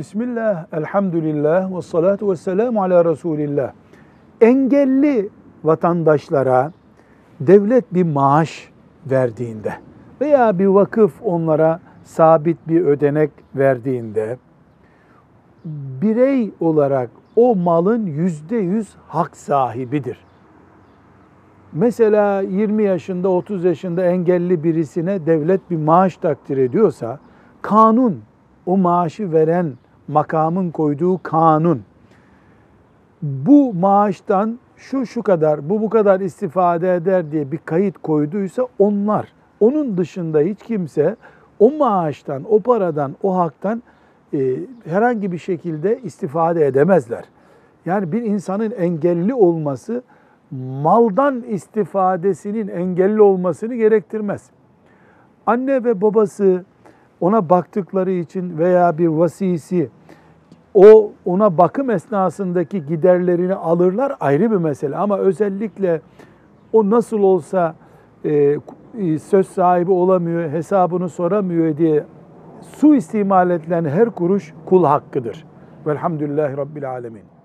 Bismillah, elhamdülillah ve salatu ve selamu ala Resulillah. Engelli vatandaşlara devlet bir maaş verdiğinde veya bir vakıf onlara sabit bir ödenek verdiğinde birey olarak o malın %100 hak sahibidir. Mesela 20 yaşında, 30 yaşında engelli birisine devlet bir maaş takdir ediyorsa, kanun, o maaşı veren makamın koyduğu kanun, bu maaştan şu kadar, bu kadar istifade eder diye bir kayıt koyduysa onlar, onun dışında hiç kimse o maaştan, o paradan, o haktan herhangi bir şekilde istifade edemezler. Yani bir insanın engelli olması, maldan istifadesinin engelli olmasını gerektirmez. Anne ve babası ona baktıkları için veya bir vasisi, ona bakım esnasındaki giderlerini alırlar, ayrı bir mesele. Ama özellikle o nasıl olsa söz sahibi olamıyor, hesabını soramıyor diye suistimal edilen her kuruş kul hakkıdır. Velhamdülillahi Rabbil Alemin.